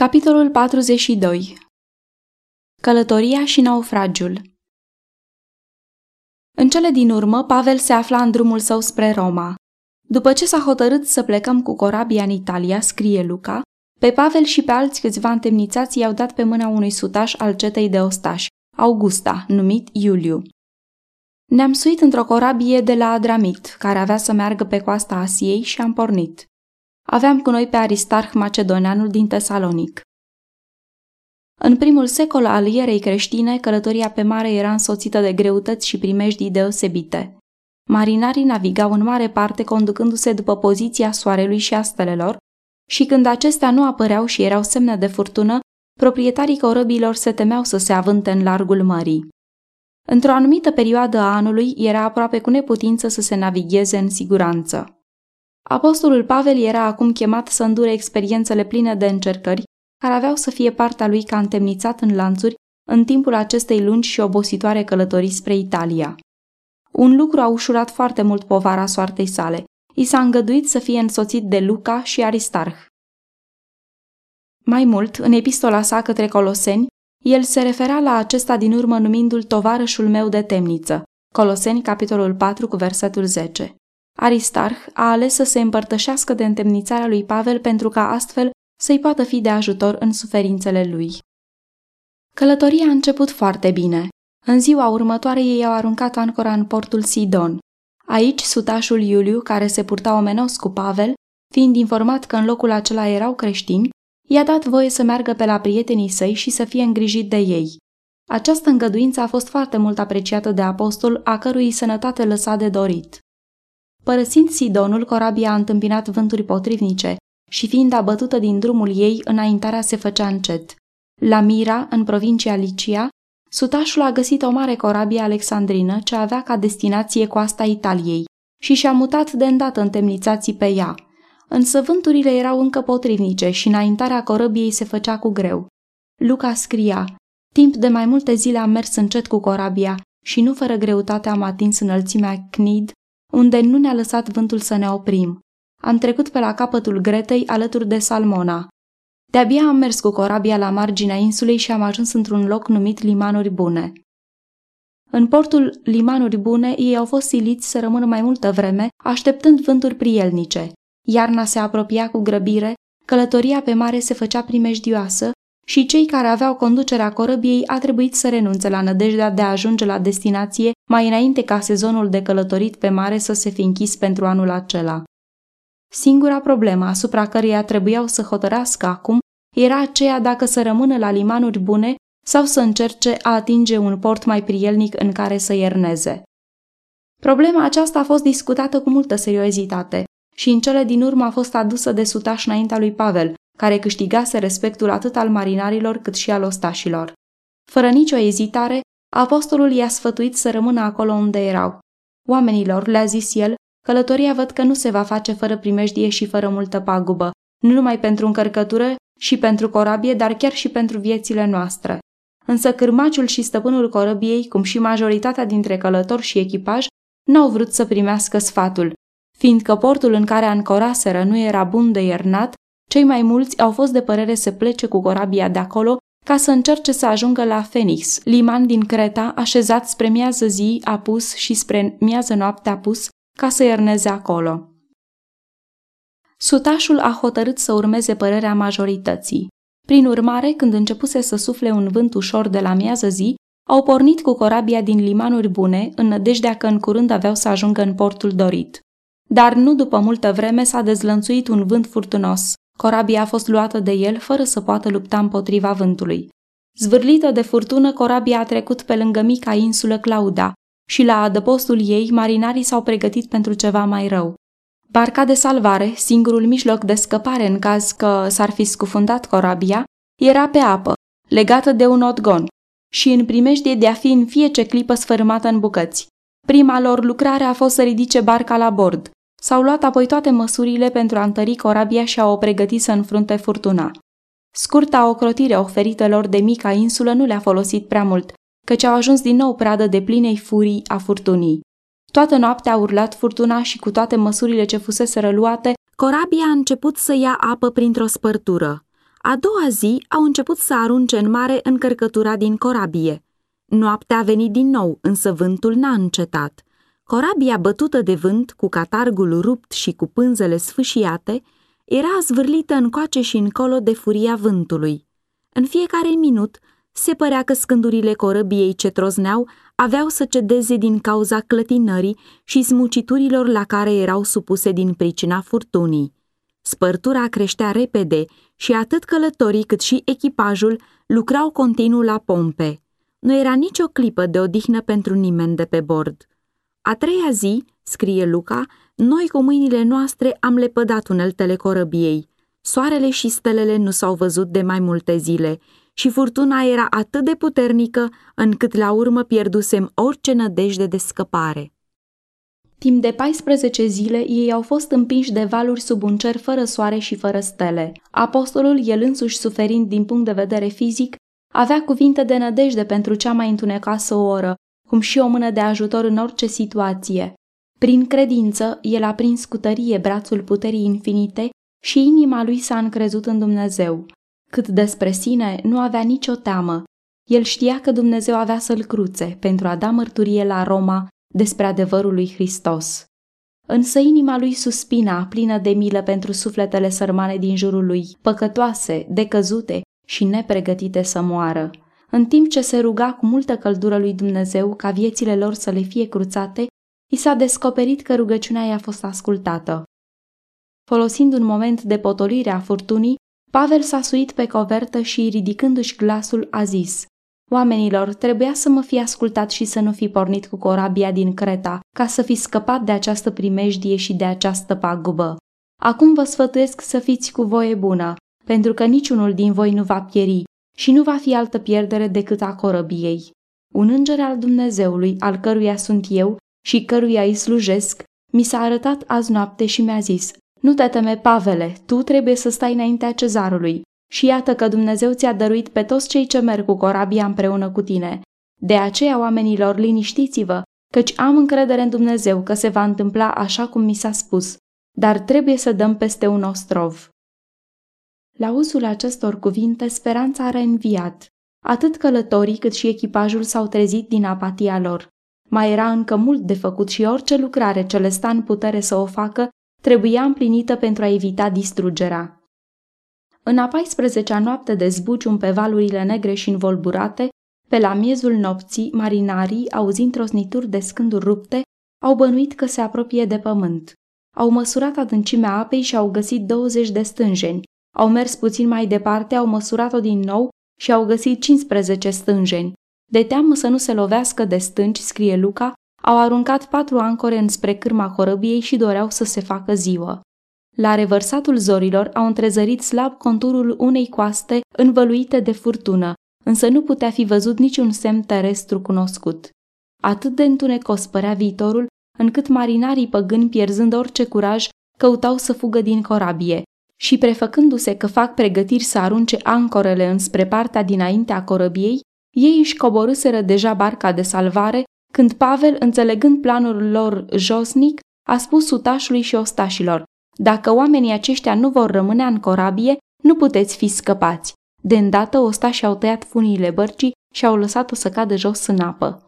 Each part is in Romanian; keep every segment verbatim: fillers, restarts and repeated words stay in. Capitolul patruzeci și doi. Călătoria și naufragiul. În cele din urmă, Pavel se afla în drumul său spre Roma. După ce s-a hotărât să plecăm cu corabia în Italia, scrie Luca, pe Pavel și pe alți câțiva întemnițați i-au dat pe mâna unui sutaș al cetei de ostași, Augusta, numit Iuliu. Ne-am suit într-o corabie de la Adramit, care avea să meargă pe coasta Asiei, și am pornit. Aveam cu noi pe Aristarh Macedoneanul din Tesalonic. În primul secol al ierei creștine, călătoria pe mare era însoțită de greutăți și primejdii deosebite. Marinarii navigau în mare parte conducându-se după poziția soarelui și a stelelor, și când acestea nu apăreau și erau semne de furtună, proprietarii corăbilor se temeau să se avânte în largul mării. Într-o anumită perioadă a anului, era aproape cu neputință să se navigheze în siguranță. Apostolul Pavel era acum chemat să îndure experiențele pline de încercări, care aveau să fie partea lui ca întemnițat în lanțuri în timpul acestei lungi și obositoare călătorii spre Italia. Un lucru a ușurat foarte mult povara soartei sale. I s-a îngăduit să fie însoțit de Luca și Aristarh. Mai mult, în epistola sa către Coloseni, el se referea la acesta din urmă numindu-l tovarășul meu de temniță. Coloseni, capitolul patru, cu versetul zece. Aristarh a ales să se împărtășească de întemnițarea lui Pavel pentru ca astfel să-i poată fi de ajutor în suferințele lui. Călătoria a început foarte bine. În ziua următoare ei au aruncat ancora în portul Sidon. Aici, sutașul Iuliu, care se purta omenos cu Pavel, fiind informat că în locul acela erau creștini, i-a dat voie să meargă pe la prietenii săi și să fie îngrijit de ei. Această îngăduință a fost foarte mult apreciată de apostol, a cărui sănătate lăsa de dorit. Părăsind Sidonul, corabia a întâmpinat vânturi potrivnice și, fiind abătută din drumul ei, înaintarea se făcea încet. La Mira, în provincia Licia, sutașul a găsit o mare corabie alexandrină ce avea ca destinație coasta Italiei și și-a mutat de îndată întemnițații pe ea. Însă vânturile erau încă potrivnice și înaintarea corabiei se făcea cu greu. Luca scria: timp de mai multe zile am mers încet cu corabia și nu fără greutate am atins înălțimea Cnid, unde nu ne-a lăsat vântul să ne oprim. Am trecut pe la capătul Gretei alături de Salmona. De-abia am mers cu corabia la marginea insulei și am ajuns într-un loc numit Limanuri Bune. În portul Limanuri Bune ei au fost siliți să rămână mai multă vreme, așteptând vânturi prielnice. Iarna se apropia cu grăbire, călătoria pe mare se făcea primejdioasă și cei care aveau conducerea corăbiei a trebuit să renunțe la nădejdea de a ajunge la destinație mai înainte ca sezonul de călătorit pe mare să se fi închis pentru anul acela. Singura problemă asupra căreia trebuiau să hotărească acum era aceea dacă să rămână la Limanuri Bune sau să încerce a atinge un port mai prielnic în care să ierneze. Problema aceasta a fost discutată cu multă seriozitate și în cele din urmă a fost adusă de sutaș înaintea lui Pavel, care câștigase respectul atât al marinarilor cât și al ostașilor. Fără nicio ezitare, apostolul i-a sfătuit să rămână acolo unde erau. Oamenilor, le-a zis el, călătoria văd că nu se va face fără primejdie și fără multă pagubă, nu numai pentru încărcătură și pentru corabie, dar chiar și pentru viețile noastre. Însă cârmaciul și stăpânul corabiei, cum și majoritatea dintre călători și echipaj, n-au vrut să primească sfatul. Fiindcă portul în care ancoraseră nu era bun de iernat, cei mai mulți au fost de părere să plece cu corabia de acolo ca să încerce să ajungă la Fenix, liman din Creta, așezat spre miază zi apus și spre miază noapte apus, ca să ierneze acolo. Sutașul a hotărât să urmeze părerea majorității. Prin urmare, când începuse să sufle un vânt ușor de la miază zi, au pornit cu corabia din Limanuri Bune, în nădejdea că în curând aveau să ajungă în portul dorit. Dar nu după multă vreme s-a dezlănțuit un vânt furtunos. Corabia a fost luată de el fără să poată lupta împotriva vântului. Zvârlită de furtună, corabia a trecut pe lângă mica insulă Claudia și la adăpostul ei marinarii s-au pregătit pentru ceva mai rău. Barca de salvare, singurul mijloc de scăpare în caz că s-ar fi scufundat corabia, era pe apă, legată de un odgon și în primejdie de a fi în fiecare clipă sfărâmată în bucăți. Prima lor lucrare a fost să ridice barca la bord. S-au luat apoi toate măsurile pentru a întări corabia și au o pregătit să înfrunte furtuna. Scurta ocrotire oferită lor de mica insulă nu le-a folosit prea mult, căci au ajuns din nou pradă de plinei furii a furtunii. Toată noaptea a urlat furtuna și cu toate măsurile ce fuseseră luate, corabia a început să ia apă printr-o spărtură. A doua zi au început să arunce în mare încărcătura din corabie. Noaptea a venit din nou, însă vântul n-a încetat. Corabia bătută de vânt, cu catargul rupt și cu pânzele sfâșiate, era zvârlită încoace și încolo de furia vântului. În fiecare minut se părea că scândurile corabiei ce trozneau aveau să cedeze din cauza clătinării și smuciturilor la care erau supuse din pricina furtunii. Spărtura creștea repede și atât călătorii cât și echipajul lucrau continuu la pompe. Nu era nicio clipă de odihnă pentru nimeni de pe bord. A treia zi, scrie Luca, noi cu mâinile noastre am lepădat uneltele corăbiei. Soarele și stelele nu s-au văzut de mai multe zile și furtuna era atât de puternică încât la urmă pierdusem orice nădejde de scăpare. Timp de paisprezece zile, ei au fost împinși de valuri sub un cer fără soare și fără stele. Apostolul, el însuși suferind din punct de vedere fizic, avea cuvinte de nădejde pentru cea mai întunecoasă oră, cum și o mână de ajutor în orice situație. Prin credință, el a prins cu tărie brațul puterii infinite și inima lui s-a încrezut în Dumnezeu. Cât despre sine, nu avea nicio teamă. El știa că Dumnezeu avea să-l cruțe pentru a da mărturie la Roma despre adevărul lui Hristos. Însă inima lui suspina, plină de milă pentru sufletele sărmane din jurul lui, păcătoase, decăzute și nepregătite să moară. În timp ce se ruga cu multă căldură lui Dumnezeu ca viețile lor să le fie cruțate, i s-a descoperit că rugăciunea i-a fost ascultată. Folosind un moment de potolire a furtunii, Pavel s-a suit pe covertă și, ridicându-și glasul, a zis: „Oamenilor, trebuia să mă fi ascultat și să nu fi pornit cu corabia din Creta, ca să fi scăpat de această primejdie și de această pagubă. Acum vă sfătuiesc să fiți cu voie bună, pentru că niciunul din voi nu va pieri și nu va fi altă pierdere decât a corabiei. Un înger al Dumnezeului, al căruia sunt eu și căruia îi slujesc, mi s-a arătat azi noapte și mi-a zis: „Nu te teme, Pavele, tu trebuie să stai înaintea Cezarului. Și iată că Dumnezeu ți-a dăruit pe toți cei ce merg cu corabia împreună cu tine. De aceea, oamenilor, liniștiți-vă, căci am încredere în Dumnezeu că se va întâmpla așa cum mi s-a spus, dar trebuie să dăm peste un ostrov." La uzul acestor cuvinte, speranța a reînviat. Atât călătorii cât și echipajul s-au trezit din apatia lor. Mai era încă mult de făcut și orice lucrare ce le sta în putere să o facă trebuia împlinită pentru a evita distrugerea. În a paisprezecea noapte de zbucium pe valurile negre și învolburate, pe la miezul nopții, marinarii, auzind trosnituri de scânduri rupte, au bănuit că se apropie de pământ. Au măsurat adâncimea apei și au găsit douăzeci de stânjeni. Au mers puțin mai departe, au măsurat-o din nou și au găsit cincisprezece stânjeni. De teamă să nu se lovească de stânci, scrie Luca, au aruncat patru ancore înspre cârma corăbiei și doreau să se facă ziua. La revărsatul zorilor au întrezărit slab conturul unei coaste învăluite de furtună, însă nu putea fi văzut niciun semn terestru cunoscut. Atât de întunecos părea viitorul, încât marinarii păgâni, pierzând orice curaj, căutau să fugă din corabie și, prefăcându-se că fac pregătiri să arunce ancorele înspre partea dinaintea corabiei, ei își coborâseră deja barca de salvare, când Pavel, înțelegând planul lor josnic, a spus sutașului și ostașilor: „Dacă oamenii aceștia nu vor rămâne în corabie, nu puteți fi scăpați." De îndată, ostașii au tăiat funiile bărcii și au lăsat-o să cadă jos în apă.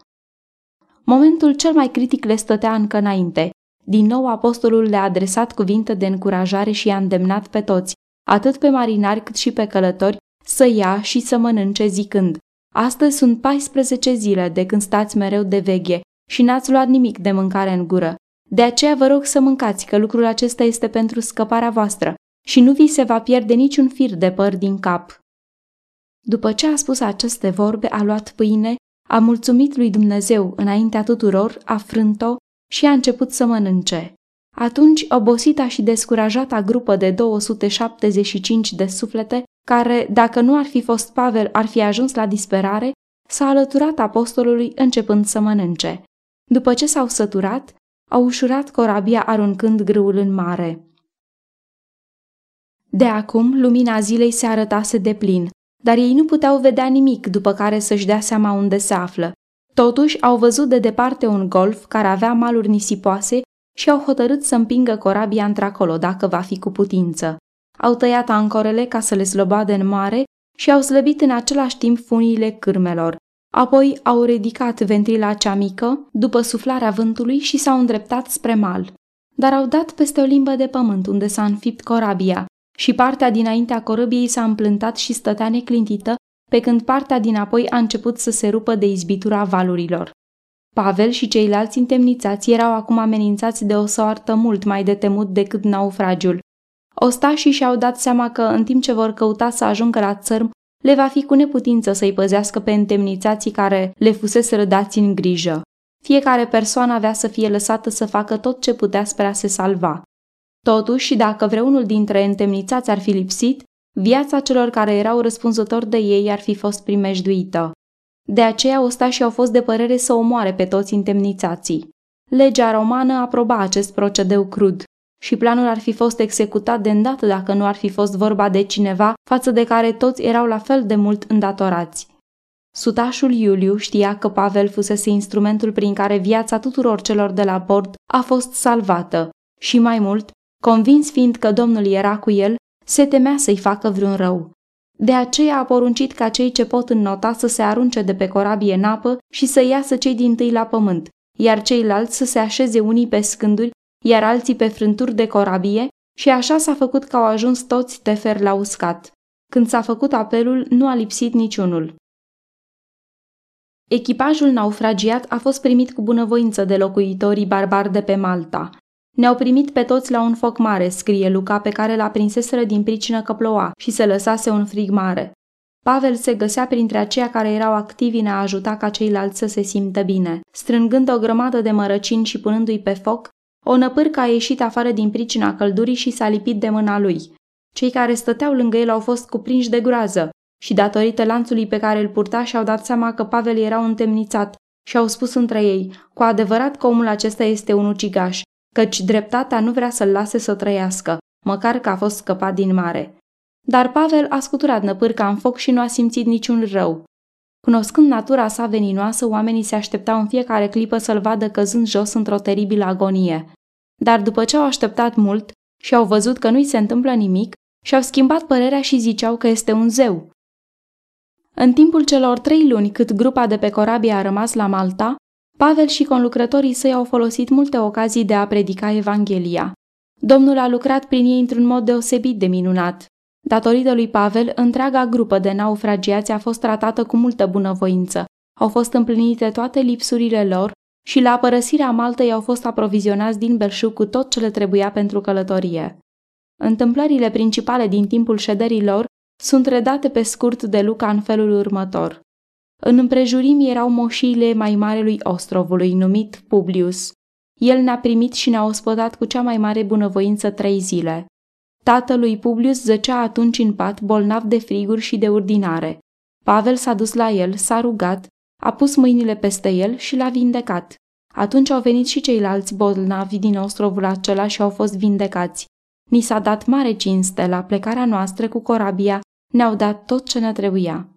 Momentul cel mai critic le stătea încă înainte. Din nou, apostolul le-a adresat cuvinte de încurajare și i-a îndemnat pe toți, atât pe marinari cât și pe călători, să ia și să mănânce, zicând: „Astăzi sunt paisprezece zile de când stați mereu de veghe și n-ați luat nimic de mâncare în gură. De aceea vă rog să mâncați, că lucrul acesta este pentru scăparea voastră și nu vi se va pierde niciun fir de păr din cap." După ce a spus aceste vorbe, a luat pâine, a mulțumit lui Dumnezeu înaintea tuturor, a frânt-o și a început să mănânce. Atunci, obosita și descurajata grupă de două sute șaptezeci și cinci de suflete, care, dacă nu ar fi fost Pavel, ar fi ajuns la disperare, s-a alăturat apostolului începând să mănânce. După ce s-au săturat, au ușurat corabia aruncând grâul în mare. De acum, lumina zilei se arătase de plin, dar ei nu puteau vedea nimic după care să-și dea seama unde se află. Totuși, au văzut de departe un golf care avea maluri nisipoase și au hotărât să împingă corabia într-acolo dacă va fi cu putință. Au tăiat ancorele ca să le slobade în mare și au slăbit în același timp funiile cârmelor. Apoi au ridicat ventrila cea mică, după suflarea vântului, și s-au îndreptat spre mal. Dar au dat peste o limbă de pământ unde s-a înfipt corabia și partea dinaintea corăbiei s-a împlântat și stătea neclintită, pe când partea dinapoi a început să se rupă de izbitura valurilor. Pavel și ceilalți întemnițați erau acum amenințați de o soartă mult mai de temut decât naufragiul. Ostașii și-au dat seama că, în timp ce vor căuta să ajungă la țărm, le va fi cu neputință să-i păzească pe întemnițații care le fuseseră dați în grijă. Fiecare persoană avea să fie lăsată să facă tot ce putea spre a se salva. Totuși, dacă vreunul dintre întemnițați ar fi lipsit, viața celor care erau răspunzători de ei ar fi fost primejduită. De aceea, ostașii au fost de părere să omoare pe toți întemnițații. Legea romană aproba acest procedeu crud și planul ar fi fost executat de îndată dacă nu ar fi fost vorba de cineva față de care toți erau la fel de mult îndatorați. Sutașul Iuliu știa că Pavel fusese instrumentul prin care viața tuturor celor de la bord a fost salvată și, mai mult, convins fiind că Domnul era cu el, se temea să-i facă vreun rău. De aceea a poruncit ca cei ce pot înnota să se arunce de pe corabie în apă și să iasă cei dintâi la pământ, iar ceilalți să se așeze unii pe scânduri, iar alții pe frânturi de corabie, și așa s-a făcut că au ajuns toți tefer la uscat. Când s-a făcut apelul, nu a lipsit niciunul. Echipajul naufragiat a fost primit cu bunăvoință de locuitorii barbari de pe Malta. Ne-au primit pe toți la un foc mare, scrie Luca, pe care l-a prinseseră din pricină că ploua și se lăsase un frig mare. Pavel se găsea printre aceia care erau activi în a ajuta ca ceilalți să se simtă bine. Strângând o grămadă de mărăcini și punându-i pe foc, o năpârcă a ieșit afară din pricina căldurii și s-a lipit de mâna lui. Cei care stăteau lângă el au fost cuprinși de groază și, datorită lanțului pe care îl purta, și-au dat seama că Pavel era un temnițat și au spus între ei: cu adevărat că omul acesta este un ucigaș, căci dreptatea nu vrea să-l lase să trăiască, măcar că a fost scăpat din mare. Dar Pavel a scuturat năpârca în foc și nu a simțit niciun rău. Cunoscând natura sa veninoasă, oamenii se așteptau în fiecare clipă să-l vadă căzând jos într-o teribilă agonie. Dar după ce au așteptat mult și au văzut că nu-i se întâmplă nimic, și-au schimbat părerea și ziceau că este un zeu. În timpul celor trei luni cât grupa de pe corabie a rămas la Malta, Pavel și conlucrătorii săi au folosit multe ocazii de a predica Evanghelia. Domnul a lucrat prin ei într-un mod deosebit de minunat. Datorită lui Pavel, întreaga grupă de naufragiați a fost tratată cu multă bunăvoință. Au fost împlinite toate lipsurile lor și la părăsirea Maltei au fost aprovizionați din belșug cu tot ce le trebuia pentru călătorie. Întâmplările principale din timpul șederii lor sunt redate pe scurt de Luca în felul următor. În împrejurimi erau moșiile mai marelui ostrovului, numit Publius. El ne-a primit și ne-a ospătat cu cea mai mare bunăvoință trei zile. Tatălui Publius zăcea atunci în pat, bolnav de friguri și de urdinare. Pavel s-a dus la el, s-a rugat, a pus mâinile peste el și l-a vindecat. Atunci au venit și ceilalți bolnavi din ostrovul acela și au fost vindecați. Ni s-a dat mare cinste, la plecarea noastră cu corabia ne-au dat tot ce ne trebuia.